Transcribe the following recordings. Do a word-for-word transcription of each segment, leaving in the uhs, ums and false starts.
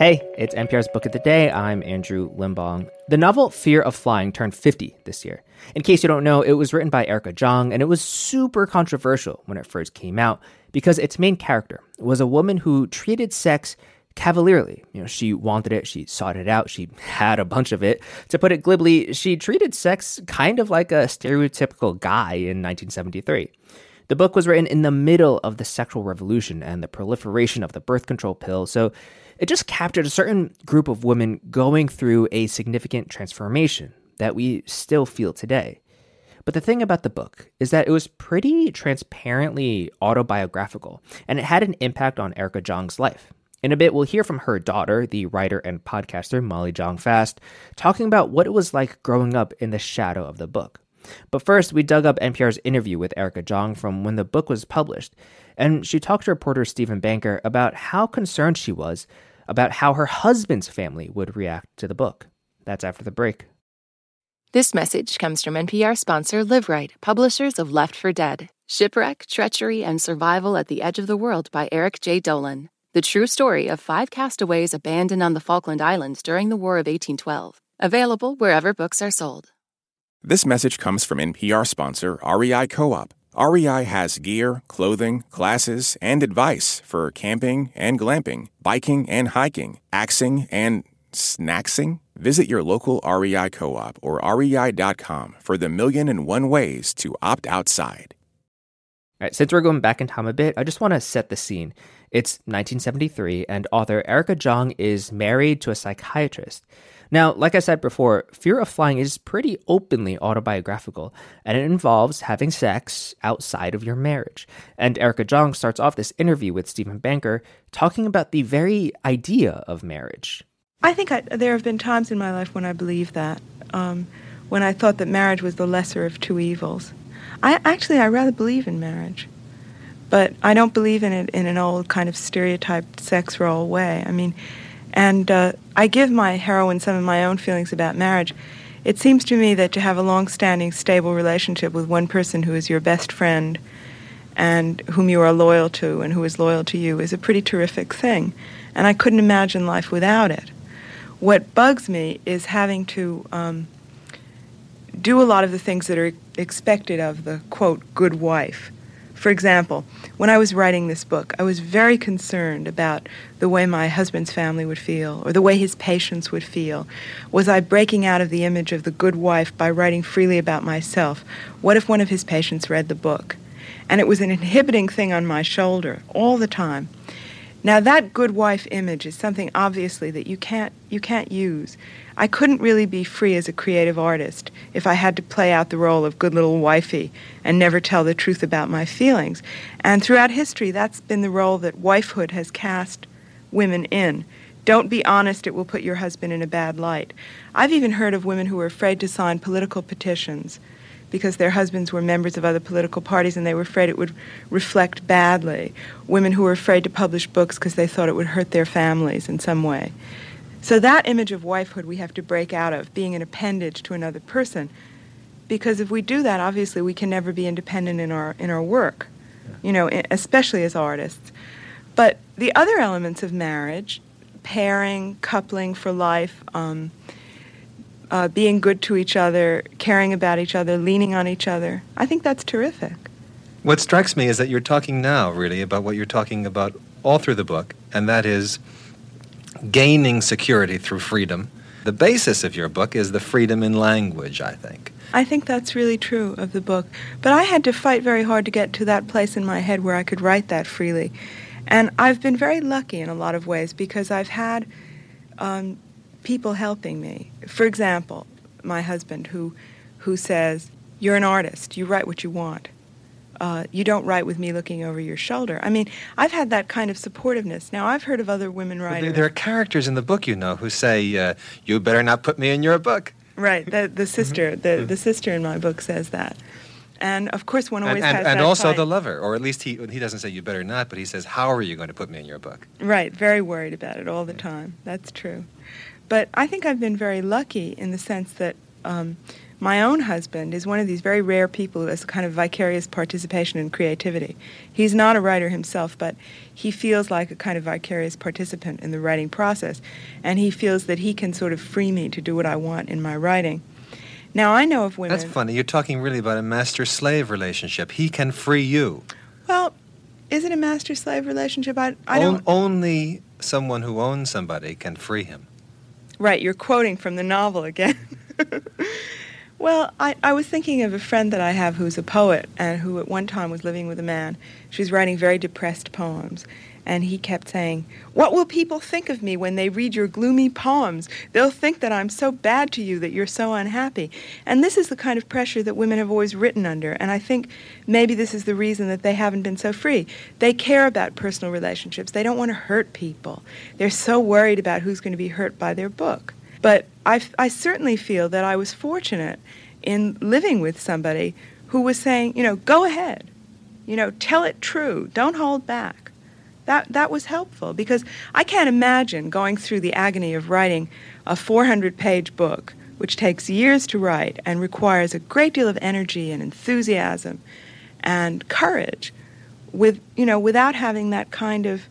Hey, it's N P R's Book of the Day. I'm Andrew Limbong. The novel Fear of Flying turned fifty this year. In case you don't know, it was written by Erica Jong, and it was super controversial when it first came out because its main character was a woman who treated sex cavalierly. You know, she wanted it, she sought it out, she had a bunch of it. To put it glibly, she treated sex kind of like a stereotypical guy in nineteen seventy-three. The book was written in the middle of the sexual revolution and the proliferation of the birth control pill, so it just captured a certain group of women going through a significant transformation that we still feel today. But the thing about the book is that it was pretty transparently autobiographical, and it had an impact on Erica Jong's life. In a bit, we'll hear from her daughter, the writer and podcaster Molly Jong-Fast, talking about what it was like growing up in the shadow of the book. But first, we dug up N P R's interview with Erica Jong from when the book was published, and she talked to reporter Stephen Banker about how concerned she was about how her husband's family would react to the book. That's after the break. This message comes from N P R sponsor Liveright, publishers of Left for Dead, Shipwreck, Treachery, and Survival at the Edge of the World by Eric J. Dolan, the true story of five castaways abandoned on the Falkland Islands during the War of eighteen twelve. Available wherever books are sold. This message comes from N P R sponsor R E I Co-op. R E I has gear, clothing, classes, and advice for camping and glamping, biking and hiking, axing and snacksing. Visit your local R E I Co-op or R E I dot com for the million and one ways to opt outside. All right, since we're going back in time a bit, I just want to set the scene. It's nineteen seventy-three, and author Erica Jong is married to a psychiatrist. Now, like I said before, Fear of Flying is pretty openly autobiographical, and it involves having sex outside of your marriage. And Erica Jong starts off this interview with Stephen Banker talking about the very idea of marriage. I think I, there have been times in my life when I believed that, um, when I thought that marriage was the lesser of two evils. I actually, I rather believe in marriage, but I don't believe in it in an old kind of stereotyped sex role way. I mean... And uh, I give my heroine some of my own feelings about marriage. It seems to me that to have a long-standing, stable relationship with one person who is your best friend and whom you are loyal to and who is loyal to you is a pretty terrific thing. And I couldn't imagine life without it. What bugs me is having to um, do a lot of the things that are expected of the, quote, good wife. For example, when I was writing this book, I was very concerned about the way my husband's family would feel or the way his patients would feel. Was I breaking out of the image of the good wife by writing freely about myself? What if one of his patients read the book? And it was an inhibiting thing on my shoulder all the time. Now, that good wife image is something, obviously, that you can't you can't use. I couldn't really be free as a creative artist if I had to play out the role of good little wifey and never tell the truth about my feelings. And throughout history, that's been the role that wifehood has cast women in. Don't be honest, it will put your husband in a bad light. I've even heard of women who were afraid to sign political petitions because their husbands were members of other political parties and they were afraid it would reflect badly. Women who were afraid to publish books because they thought it would hurt their families in some way. So that image of wifehood we have to break out of, being an appendage to another person, because if we do that, obviously we can never be independent in our in our work, you know, especially as artists. But the other elements of marriage, pairing, coupling for life, um, Uh, being good to each other, caring about each other, leaning on each other. I think that's terrific. What strikes me is that you're talking now, really, about what you're talking about all through the book, and that is gaining security through freedom. The basis of your book is the freedom in language, I think. I think that's really true of the book. But I had to fight very hard to get to that place in my head where I could write that freely. And I've been very lucky in a lot of ways because I've had... Um, people helping me. For example, my husband who who says, you're an artist, you write what you want. Uh, you don't write with me looking over your shoulder. I mean, I've had that kind of supportiveness. Now, I've heard of other women writers. There are characters in the book, you know, who say, uh, you better not put me in your book. Right. The, the sister the, the sister in my book says that. And, of course, one always and, and, has and that And also fight. The lover, or at least he he doesn't say you better not, but he says, how are you going to put me in your book? Right. Very worried about it all the time. That's true. But I think I've been very lucky in the sense that um, my own husband is one of these very rare people who has a kind of vicarious participation in creativity. He's not a writer himself, but he feels like a kind of vicarious participant in the writing process, and he feels that he can sort of free me to do what I want in my writing. Now, I know of women... That's funny. You're talking really about a master-slave relationship. He can free you. Well, is it a master-slave relationship? I, I o- don't... Only someone who owns somebody can free him. Right. You're quoting from the novel again. Well, I, I was thinking of a friend that I have who's a poet and who at one time was living with a man. She was writing very depressed poems. And he kept saying, "What will people think of me when they read your gloomy poems? They'll think that I'm so bad to you, that you're so unhappy." And this is the kind of pressure that women have always written under. And I think maybe this is the reason that they haven't been so free. They care about personal relationships. They don't want to hurt people. They're so worried about who's going to be hurt by their book. But I, I certainly feel that I was fortunate in living with somebody who was saying, you know, go ahead. You know, tell it true. Don't hold back. That that was helpful, because I can't imagine going through the agony of writing a four hundred page book, which takes years to write and requires a great deal of energy and enthusiasm and courage, with you know without having that kind of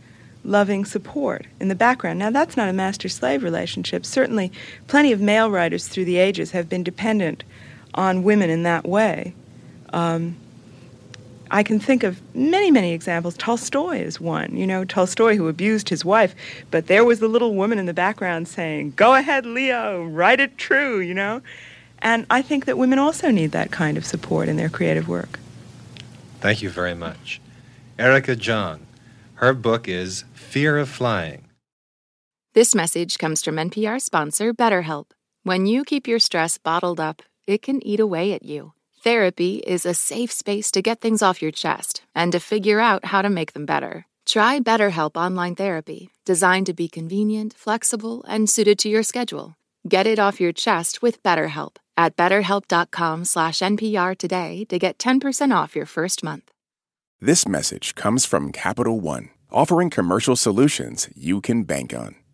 loving support in the background. Now, that's not a master-slave relationship. Certainly, plenty of male writers through the ages have been dependent on women in that way. Um I can think of many, many examples. Tolstoy is one. You know, Tolstoy, who abused his wife, but there was the little woman in the background saying, "Go ahead, Leo, write it true," you know. And I think that women also need that kind of support in their creative work. Thank you very much. Erica Jong. Her book is Fear of Flying. This message comes from N P R sponsor BetterHelp. When you keep your stress bottled up, it can eat away at you. Therapy is a safe space to get things off your chest and to figure out how to make them better. Try BetterHelp Online Therapy, designed to be convenient, flexible, and suited to your schedule. Get it off your chest with BetterHelp at betterhelp dot com slash N P R today to get ten percent off your first month. This message comes from Capital One, offering commercial solutions you can bank on.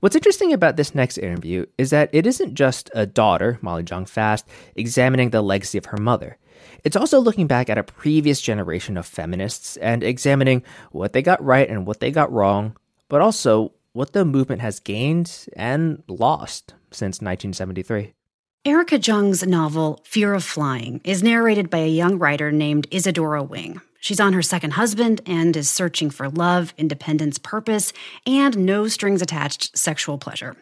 What's interesting about this next interview is that it isn't just a daughter, Molly Jong-Fast, examining the legacy of her mother. It's also looking back at a previous generation of feminists and examining what they got right and what they got wrong, but also what the movement has gained and lost since nineteen seventy-three. Erica Jong's novel, Fear of Flying, is narrated by a young writer named Isadora Wing. She's on her second husband and is searching for love, independence, purpose, and no-strings-attached sexual pleasure.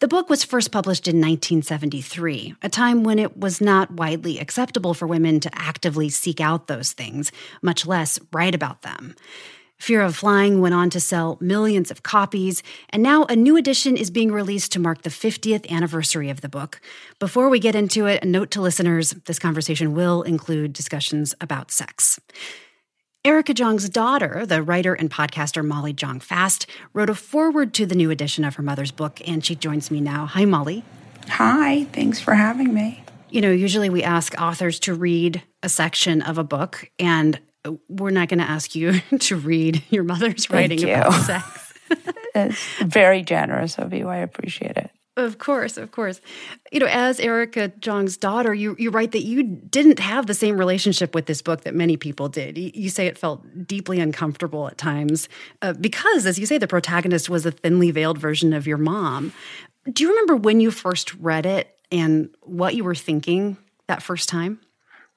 The book was first published in nineteen seventy-three, a time when it was not widely acceptable for women to actively seek out those things, much less write about them. Fear of Flying went on to sell millions of copies, and now a new edition is being released to mark the fiftieth anniversary of the book. Before we get into it, a note to listeners, this conversation will include discussions about sex. Erica Jong's daughter, the writer and podcaster Molly Jong-Fast, wrote a foreword to the new edition of her mother's book, and she joins me now. Hi, Molly. Hi, thanks for having me. You know, usually we ask authors to read a section of a book, and we're not going to ask you to read your mother's writing Thank you. About sex. It's very generous of you. I appreciate it. Of course, of course. You know, as Erica Jong's daughter, you, you write that you didn't have the same relationship with this book that many people did. You, you say it felt deeply uncomfortable at times uh, because, as you say, the protagonist was a thinly veiled version of your mom. Do you remember when you first read it and what you were thinking that first time?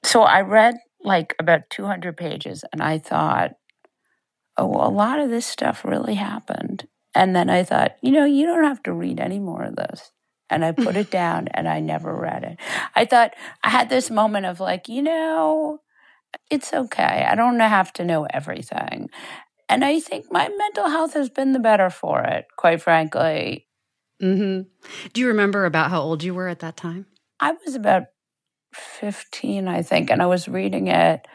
So I read like about two hundred pages, and I thought, oh, well, a lot of this stuff really happened. And then I thought, you know, you don't have to read any more of this. And I put it down and I never read it. I thought, I had this moment of like, you know, it's okay. I don't have to know everything. And I think my mental health has been the better for it, quite frankly. Mm-hmm. Do you remember about how old you were at that time? I was about fifteen, I think, and I was reading it.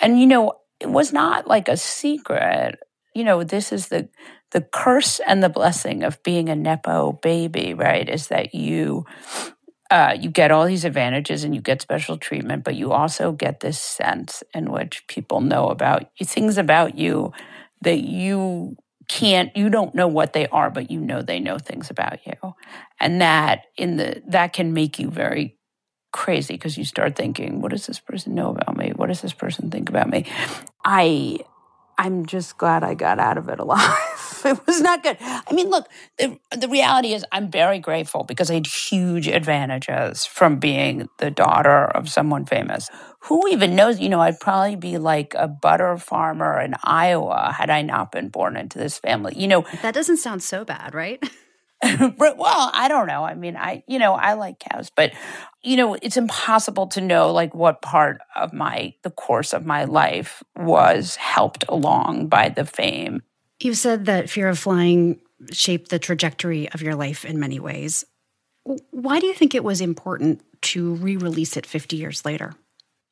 And, you know, it was not like a secret. You know, this is the the curse and the blessing of being a Nepo baby, right, is that you uh, you get all these advantages and you get special treatment, but you also get this sense in which people know about you, things about you that you can't, you don't know what they are, but you know they know things about you. And that in the that can make you very crazy because you start thinking, what does this person know about me? What does this person think about me? I... I'm just glad I got out of it alive. It was not good. I mean, look, the, the reality is I'm very grateful because I had huge advantages from being the daughter of someone famous. Who even knows? You know, I'd probably be like a butter farmer in Iowa had I not been born into this family. You know, that doesn't sound so bad, right? Well, I don't know. I mean, I, you know, I like cows, but, you know, it's impossible to know like what part of my, the course of my life was helped along by the fame. You said that Fear of Flying shaped the trajectory of your life in many ways. Why do you think it was important to re-release it fifty years later?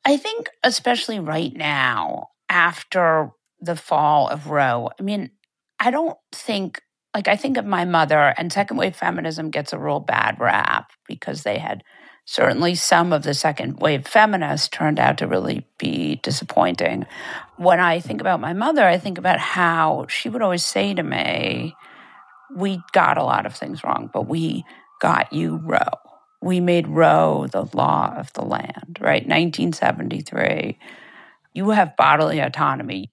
I think especially right now, after the fall of Roe, I mean, I don't think... Like, I think of my mother, and second-wave feminism gets a real bad rap because they had certainly some of the second-wave feminists turned out to really be disappointing. When I think about my mother, I think about how she would always say to me, we got a lot of things wrong, but we got you Roe. We made Roe the law of the land, right? nineteen seventy-three. You have bodily autonomy.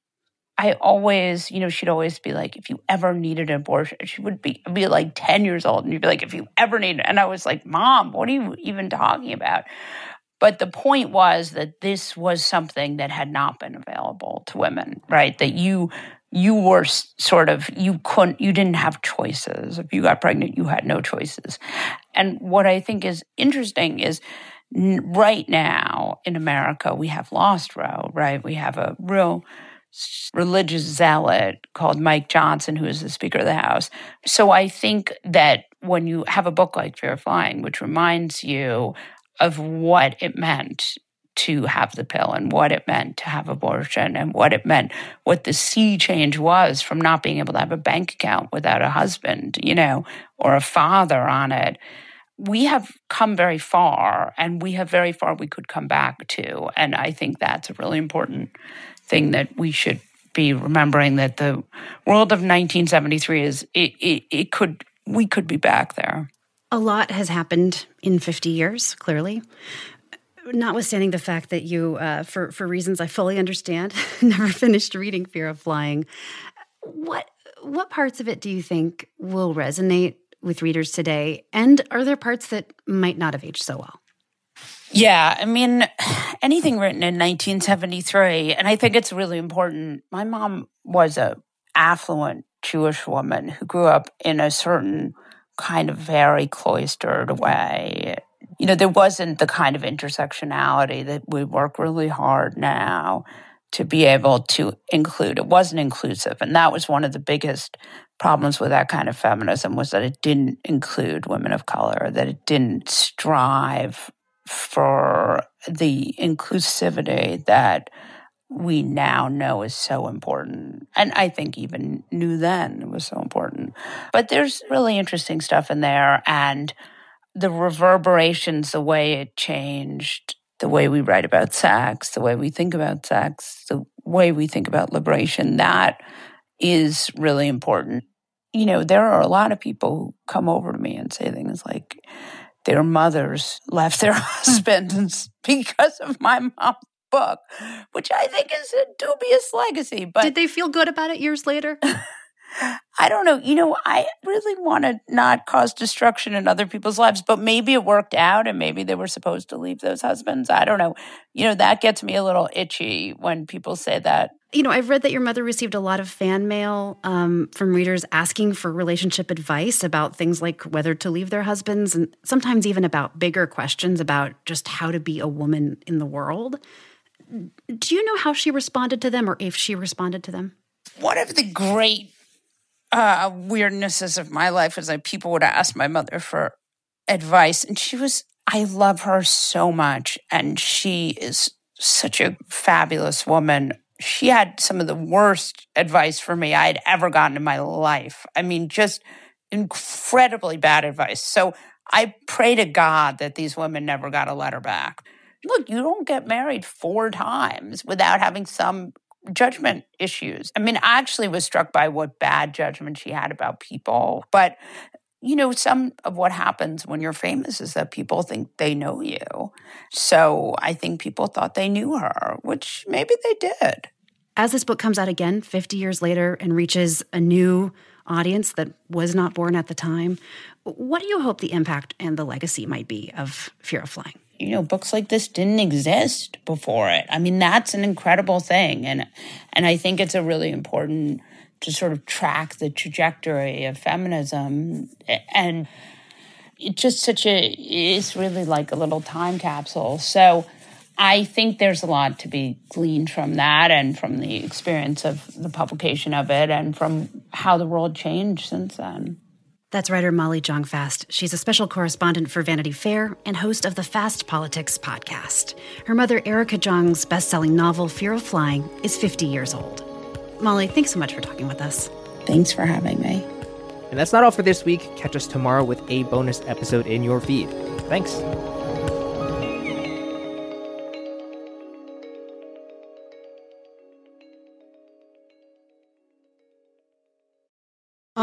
I always, you know, she'd always be like, if you ever needed an abortion, she would be be like ten years old, and you'd be like, if you ever needed, and I was like, Mom, what are you even talking about? But the point was that this was something that had not been available to women, right? That you you were sort of, you couldn't, you didn't have choices. If you got pregnant, you had no choices. And what I think is interesting is, right now in America, we have lost Roe, right? We have a real religious zealot called Mike Johnson, who is the Speaker of the House. So I think that when you have a book like Fear of Flying, which reminds you of what it meant to have the pill and what it meant to have abortion and what it meant, what the sea change was from not being able to have a bank account without a husband, you know, or a father on it. We have come very far, and we have very far we could come back to. And I think that's a really important thing that we should be remembering, that the world of nineteen seventy-three is, it, it, it could, we could be back there. A lot has happened in fifty years, clearly. Notwithstanding the fact that you, uh, for, for reasons I fully understand, never finished reading Fear of Flying, what what parts of it do you think will resonate with readers today? And are there parts that might not have aged so well? Yeah, I mean, anything written in nineteen seventy-three, and I think it's really important. My mom was an affluent Jewish woman who grew up in a certain kind of very cloistered way. You know, there wasn't the kind of intersectionality that we work really hard now to be able to include. It wasn't inclusive, and that was one of the biggest problems with that kind of feminism, was that it didn't include women of color, that it didn't strive for the inclusivity that we now know is so important. And I think even knew then it was so important. But there's really interesting stuff in there, and the reverberations, the way it changed the way we write about sex, the way we think about sex, the way we think about liberation, that is really important. You know, there are a lot of people who come over to me and say things like, their mothers left their husbands because of my mom's book, which I think is a dubious legacy. But did they feel good about it years later? I don't know. You know, I really want to not cause destruction in other people's lives, but maybe it worked out and maybe they were supposed to leave those husbands. I don't know. You know, that gets me a little itchy when people say that. You know, I've read that your mother received a lot of fan mail um, from readers asking for relationship advice about things like whether to leave their husbands, and sometimes even about bigger questions about just how to be a woman in the world. Do you know how she responded to them, or if she responded to them? One of the great uh, weirdnesses of my life was that people would ask my mother for advice, and she was I love her so much, and she is such a fabulous woman. She had some of the worst advice for me I had ever gotten in my life. I mean, just incredibly bad advice. So I pray to God that these women never got a letter back. Look, you don't get married four times without having some judgment issues. I mean, I actually was struck by what bad judgment she had about people. But, you know, some of what happens when you're famous is that people think they know you. So I think people thought they knew her, which maybe they did. As this book comes out again fifty years later and reaches a new audience that was not born at the time, what do you hope the impact and the legacy might be of Fear of Flying? You know, books like this didn't exist before it. I mean, that's an incredible thing. And and I think it's a really important to sort of track the trajectory of feminism. And it's just such a, it's really like a little time capsule. So I think there's a lot to be gleaned from that and from the experience of the publication of it and from how the world changed since then. That's writer Molly Jong-Fast. She's a special correspondent for Vanity Fair and host of the Fast Politics podcast. Her mother, Erica Jong's best-selling novel, Fear of Flying, is fifty years old. Molly, thanks so much for talking with us. Thanks for having me. And that's not all for this week. Catch us tomorrow with a bonus episode in your feed. Thanks.